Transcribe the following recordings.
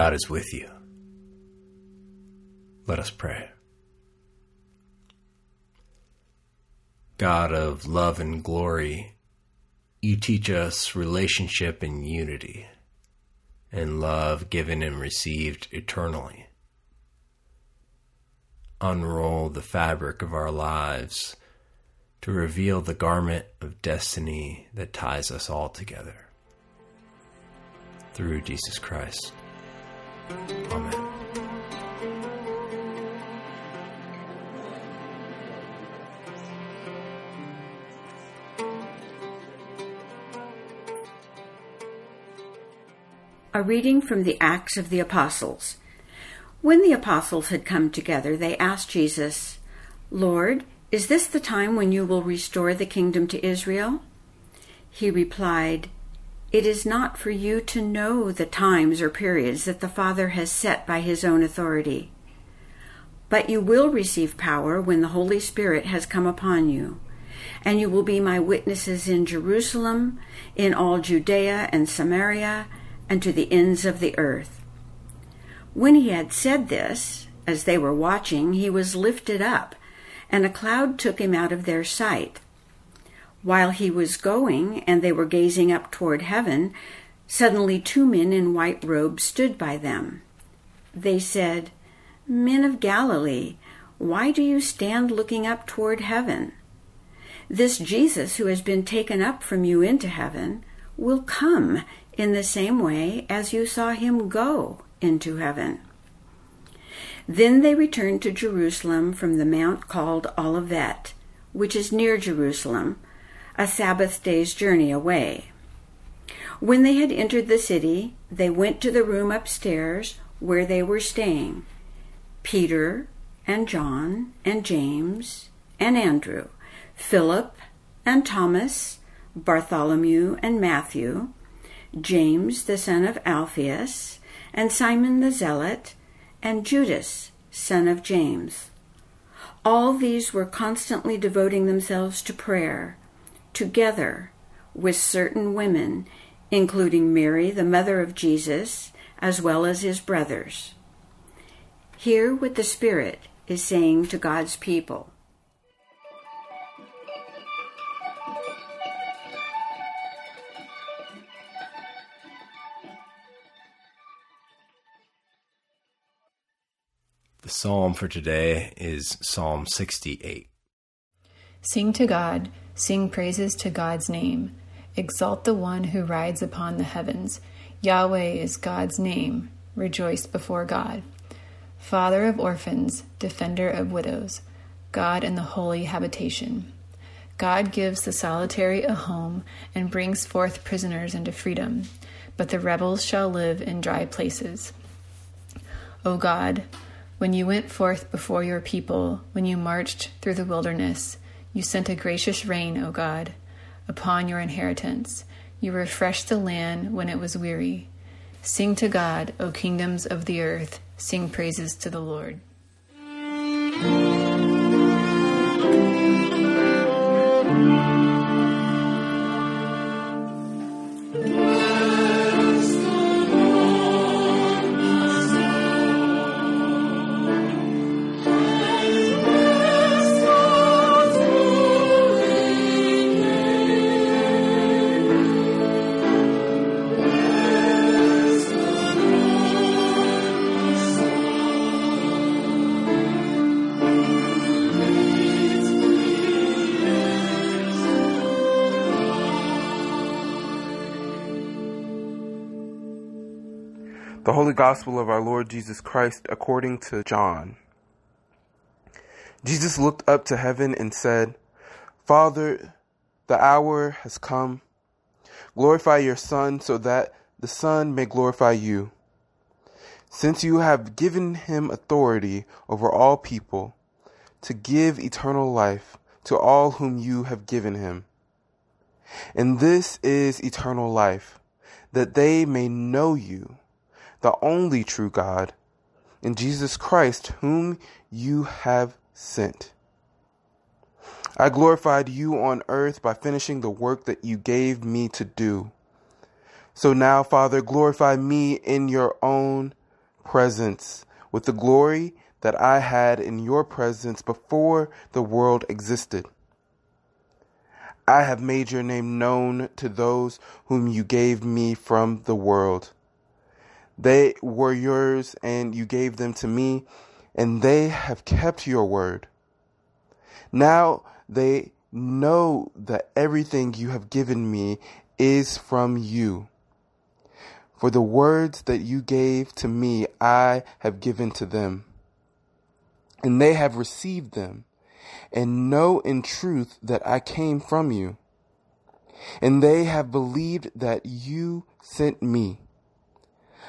God is with you. Let us pray. God of love and glory, you teach us relationship and unity, and love given and received eternally. Unroll the fabric of our lives to reveal the garment of destiny that ties us all together. Through Jesus Christ. Amen. A reading from the Acts of the Apostles. When the apostles had come together, they asked Jesus, "Lord, is this the time when you will restore the kingdom to Israel?" He replied, "It is not for you to know the times or periods that the Father has set by his own authority. But you will receive power when the Holy Spirit has come upon you, and you will be my witnesses in Jerusalem, in all Judea and Samaria, and to the ends of the earth." When he had said this, as they were watching, he was lifted up, and a cloud took him out of their sight. While he was going, and they were gazing up toward heaven, suddenly 2 men in white robes stood by them. They said, "Men of Galilee, why do you stand looking up toward heaven? This Jesus who has been taken up from you into heaven will come in the same way as you saw him go into heaven." Then they returned to Jerusalem from the mount called Olivet, which is near Jerusalem, a Sabbath day's journey away. When they had entered the city, they went to the room upstairs where they were staying, Peter and John and James and Andrew, Philip and Thomas, Bartholomew and Matthew, James the son of Alphaeus, and Simon the Zealot, and Judas, son of James. All these were constantly devoting themselves to prayer, together with certain women, including Mary, the mother of Jesus, as well as his brothers. Hear what the Spirit is saying to God's people. The psalm for today is Psalm 68. Sing to God, sing praises to God's name. Exalt the one who rides upon the heavens. Yahweh is God's name. Rejoice before God. Father of orphans, defender of widows, God in the holy habitation. God gives the solitary a home and brings forth prisoners into freedom, but the rebels shall live in dry places. O God, when you went forth before your people, when you marched through the wilderness, you sent a gracious rain, O God, upon your inheritance. You refreshed the land when it was weary. Sing to God, O kingdoms of the earth. Sing praises to the Lord. The Holy Gospel of our Lord Jesus Christ according to John. Jesus looked up to heaven and said, "Father, the hour has come. Glorify your Son so that the Son may glorify you. Since you have given him authority over all people to give eternal life to all whom you have given him. And this is eternal life, that they may know you, the only true God, and Jesus Christ, whom you have sent. I glorified you on earth by finishing the work that you gave me to do. So now, Father, glorify me in your own presence with the glory that I had in your presence before the world existed. I have made your name known to those whom you gave me from the world. They were yours, and you gave them to me, and they have kept your word. Now they know that everything you have given me is from you. For the words that you gave to me, I have given to them, and they have received them, and know in truth that I came from you, and they have believed that you sent me.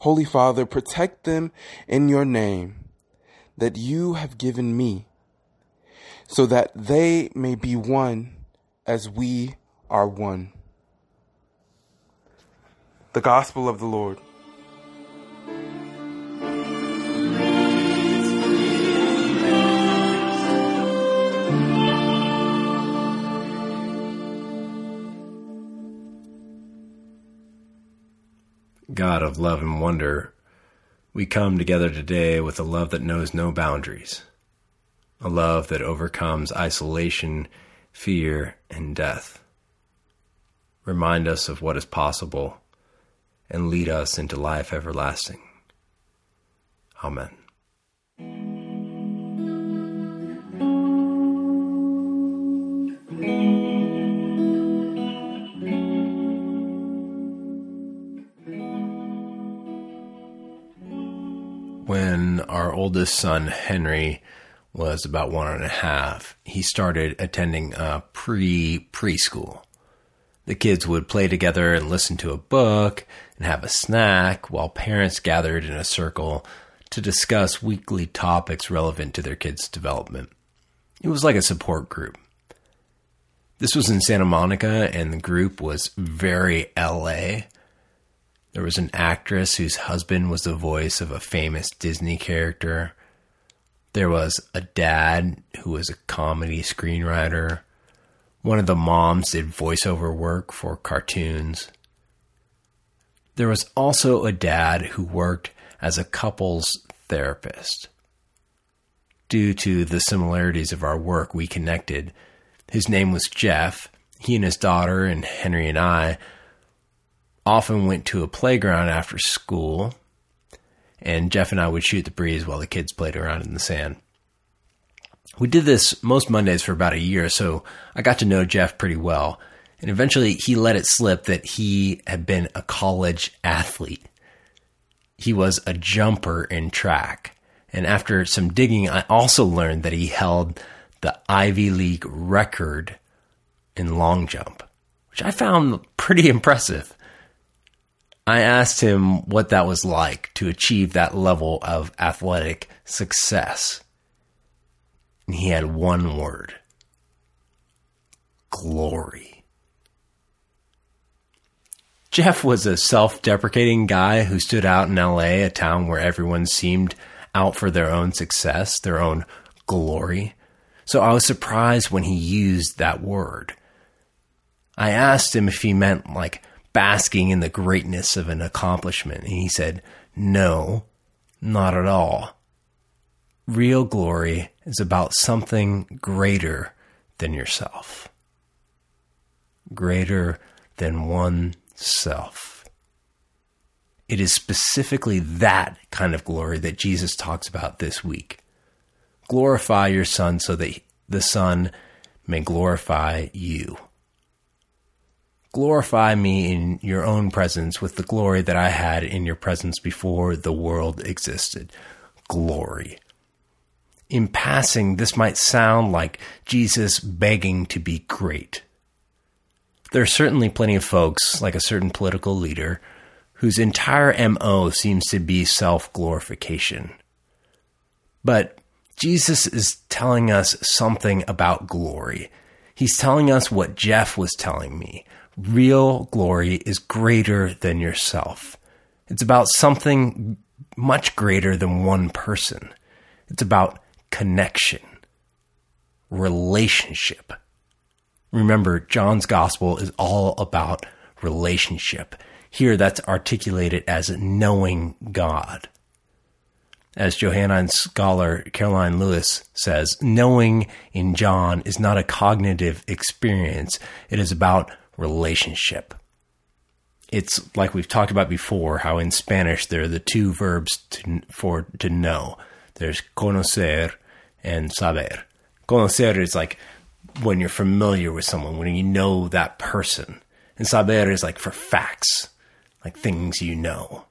Holy Father, protect them in your name that you have given me, so that they may be one as we are one. The Gospel of the Lord. God of love and wonder, we come together today with a love that knows no boundaries, a love that overcomes isolation, fear, and death. Remind us of what is possible and lead us into life everlasting. Amen. When our oldest son, Henry, was about 1.5, he started attending a preschool. The kids would play together and listen to a book and have a snack while parents gathered in a circle to discuss weekly topics relevant to their kids' development. It was like a support group. This was in Santa Monica, and the group was very LA. There was an actress whose husband was the voice of a famous Disney character. There was a dad who was a comedy screenwriter. One of the moms did voiceover work for cartoons. There was also a dad who worked as a couples therapist. Due to the similarities of our work, we connected. His name was Jeff. He and his daughter and Henry and I often went to a playground after school, and Jeff and I would shoot the breeze while the kids played around in the sand. We did this most Mondays for about a year, so I got to know Jeff pretty well. And eventually he let it slip that he had been a college athlete. He was a jumper in track. And after some digging, I also learned that he held the Ivy League record in long jump, which I found pretty impressive. I asked him what that was like to achieve that level of athletic success. And he had one word: glory. Jeff was a self-deprecating guy who stood out in LA, a town where everyone seemed out for their own success, their own glory. So I was surprised when he used that word. I asked him if he meant like basking in the greatness of an accomplishment. And he said, no, not at all. Real glory is about something greater than yourself, greater than oneself. It is specifically that kind of glory that Jesus talks about this week. Glorify your Son so that the Son may glorify you. Glorify me in your own presence with the glory that I had in your presence before the world existed. Glory. In passing, this might sound like Jesus begging to be great. There are certainly plenty of folks, like a certain political leader, whose entire MO seems to be self-glorification. But Jesus is telling us something about glory. He's telling us what Jeff was telling me. Real glory is greater than yourself. It's about something much greater than one person. It's about connection, relationship. Remember, John's gospel is all about relationship. Here, that's articulated as knowing God. As Johannine scholar Caroline Lewis says, knowing in John is not a cognitive experience. It is about relationship. It's like we've talked about before, how in Spanish there are the two verbs to know. There's conocer and saber. Conocer is like when you're familiar with someone, when you know that person. And saber is like for facts, like things you know.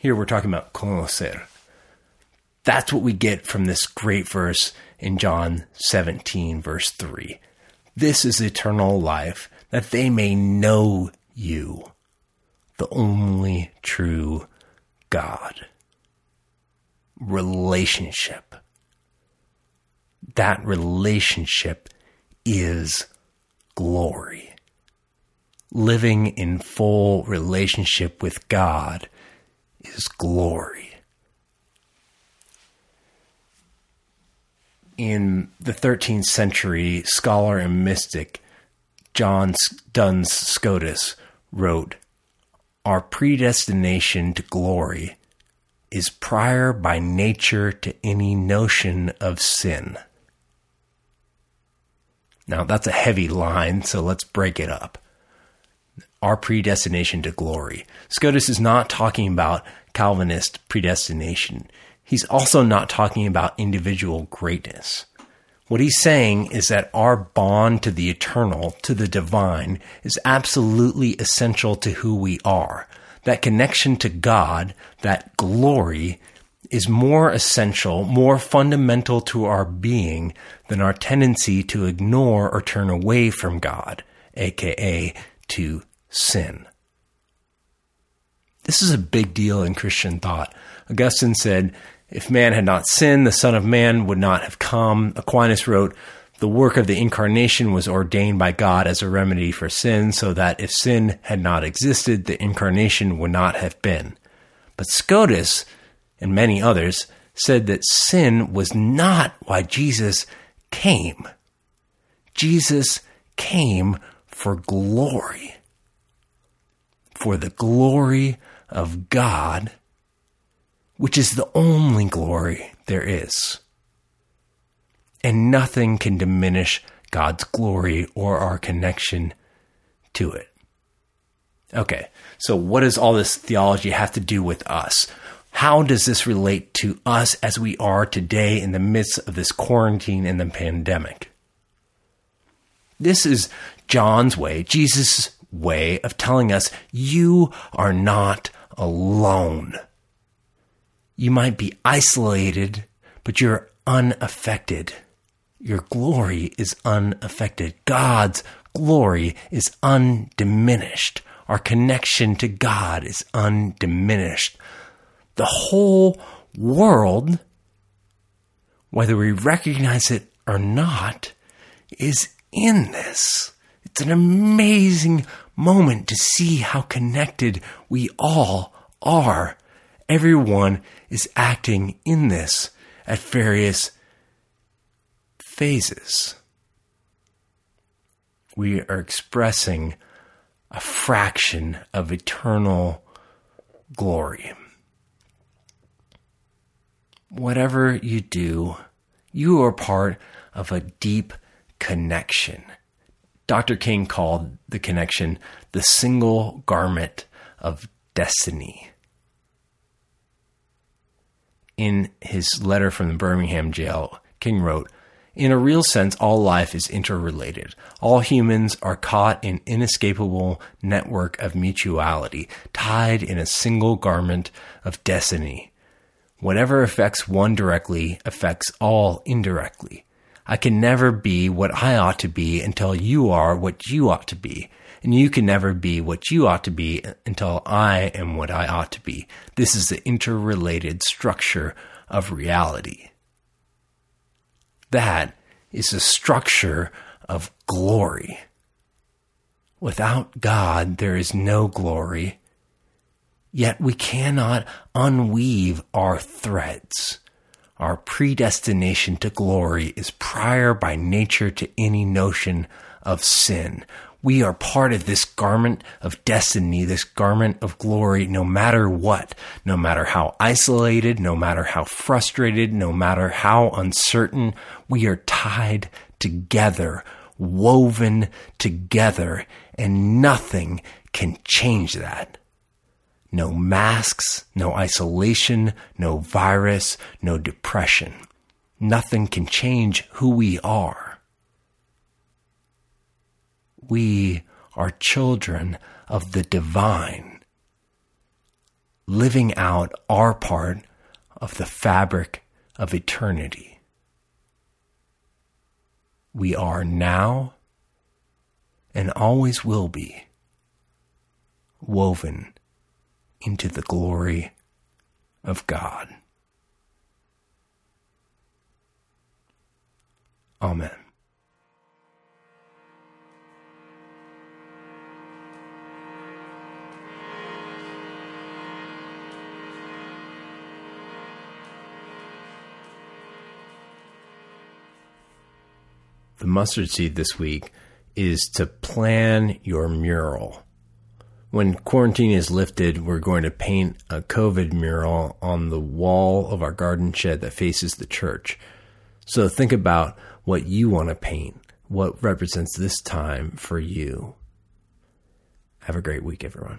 Here we're talking about conocer. That's what we get from this great verse in John 17, verse 3. This is eternal life, that they may know you, the only true God. Relationship. That relationship is glory. Living in full relationship with God is glory. In the 13th century, scholar and mystic John Duns Scotus wrote, "Our predestination to glory is prior by nature to any notion of sin." Now, that's a heavy line, so let's break it up. Our predestination to glory. Scotus is not talking about Calvinist predestination. He's also not talking about individual greatness. What he's saying is that our bond to the eternal, to the divine, is absolutely essential to who we are. That connection to God, that glory, is more essential, more fundamental to our being than our tendency to ignore or turn away from God, aka to sin. This is a big deal in Christian thought. Augustine said, "If man had not sinned, the Son of Man would not have come." Aquinas wrote, "The work of the incarnation was ordained by God as a remedy for sin, so that if sin had not existed, the incarnation would not have been." But Scotus, and many others, said that sin was not why Jesus came. Jesus came for glory. For the glory of God, which is the only glory there is. And nothing can diminish God's glory or our connection to it. Okay, so what does all this theology have to do with us? How does this relate to us as we are today in the midst of this quarantine and the pandemic? This is John's way, Jesus' way of telling us you are not alone. You might be isolated, but you're unaffected. Your glory is unaffected. God's glory is undiminished. Our connection to God is undiminished. The whole world, whether we recognize it or not, is in this. It's an amazing moment to see how connected we all are. Everyone is acting in this at various phases. We are expressing a fraction of eternal glory. Whatever you do, you are part of a deep connection. Dr. King called the connection the single garment of destiny. In his letter from the Birmingham jail, King wrote, "In a real sense, all life is interrelated. All humans are caught in an inescapable network of mutuality, tied in a single garment of destiny. Whatever affects one directly affects all indirectly. I can never be what I ought to be until you are what you ought to be. And you can never be what you ought to be until I am what I ought to be. This is the interrelated structure of reality. That is a structure of glory. Without God, there is no glory. Yet we cannot unweave our threads. Our predestination to glory is prior by nature to any notion of sin. We are part of this garment of destiny, this garment of glory, no matter what, no matter how isolated, no matter how frustrated, no matter how uncertain, we are tied together, woven together, and nothing can change that. No masks, no isolation, no virus, no depression. Nothing can change who we are. We are children of the divine, living out our part of the fabric of eternity. We are now and always will be woven into the glory of God. Amen. The mustard seed this week is to plan your mural. When quarantine is lifted, we're going to paint a COVID mural on the wall of our garden shed that faces the church. So think about what you want to paint, what represents this time for you. Have a great week, everyone.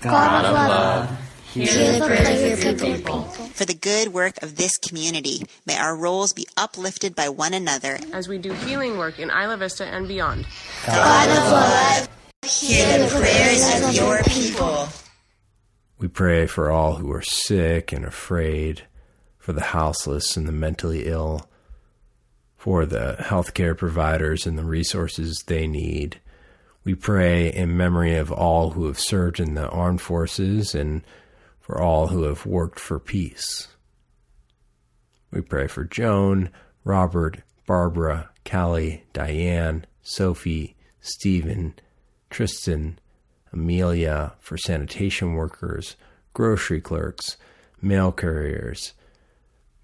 God of love, hear the prayers of your people. For the good work of this community, may our roles be uplifted by one another as we do healing work in Isla Vista and beyond. God of love, hear the prayers of your people. We pray for all who are sick and afraid, for the houseless and the mentally ill, for the healthcare providers and the resources they need. We pray in memory of all who have served in the armed forces and for all who have worked for peace. We pray for Joan, Robert, Barbara, Callie, Diane, Sophie, Stephen, Tristan, Amelia, for sanitation workers, grocery clerks, mail couriers,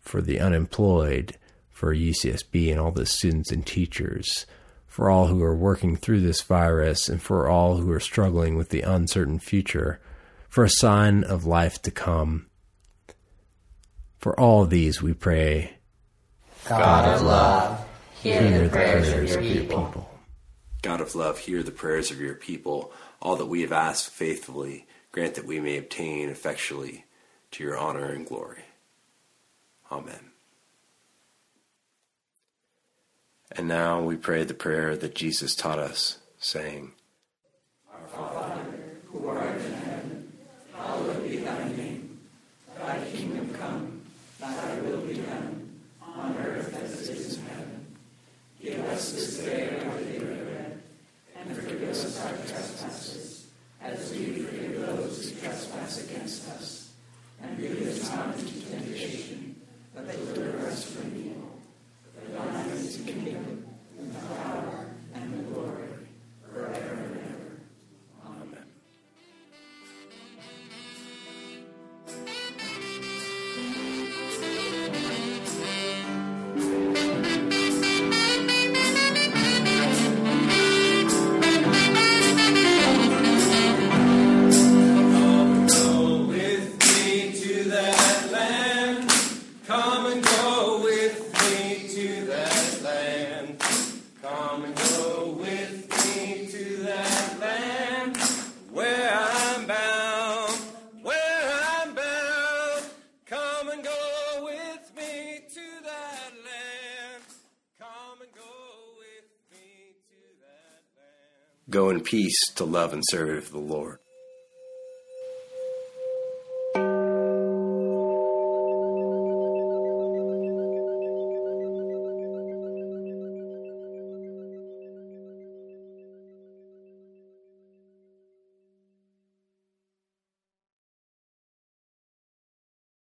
for the unemployed, for UCSB and all the students and teachers, for all who are working through this virus, and for all who are struggling with the uncertain future, for a sign of life to come. For all these we pray. God of love, hear the prayers of your people. God of love, hear the prayers of your people. All that we have asked faithfully, grant that we may obtain effectually to your honor and glory. Amen. And now we pray the prayer that Jesus taught us, saying, Our Father, who art in heaven, hallowed be thy name. Thy kingdom come, thy will be done, on earth as it is in heaven. us this day our daily bread, and forgive us our trespasses, as we forgive those who trespass against us. And lead us not into temptation, but deliver us from evil. For thine is the kingdom, and the power, and the glory, forever and ever. Go in peace to love and serve the Lord.